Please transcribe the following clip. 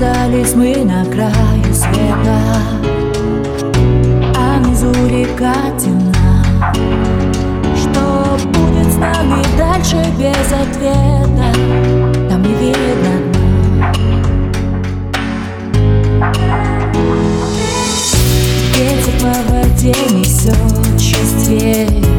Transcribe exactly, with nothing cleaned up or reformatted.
оказались мы на краю света, а внизу река темна. Что будет с нами дальше без ответа? Там не видно дна. Ветер по воде несет чувстве.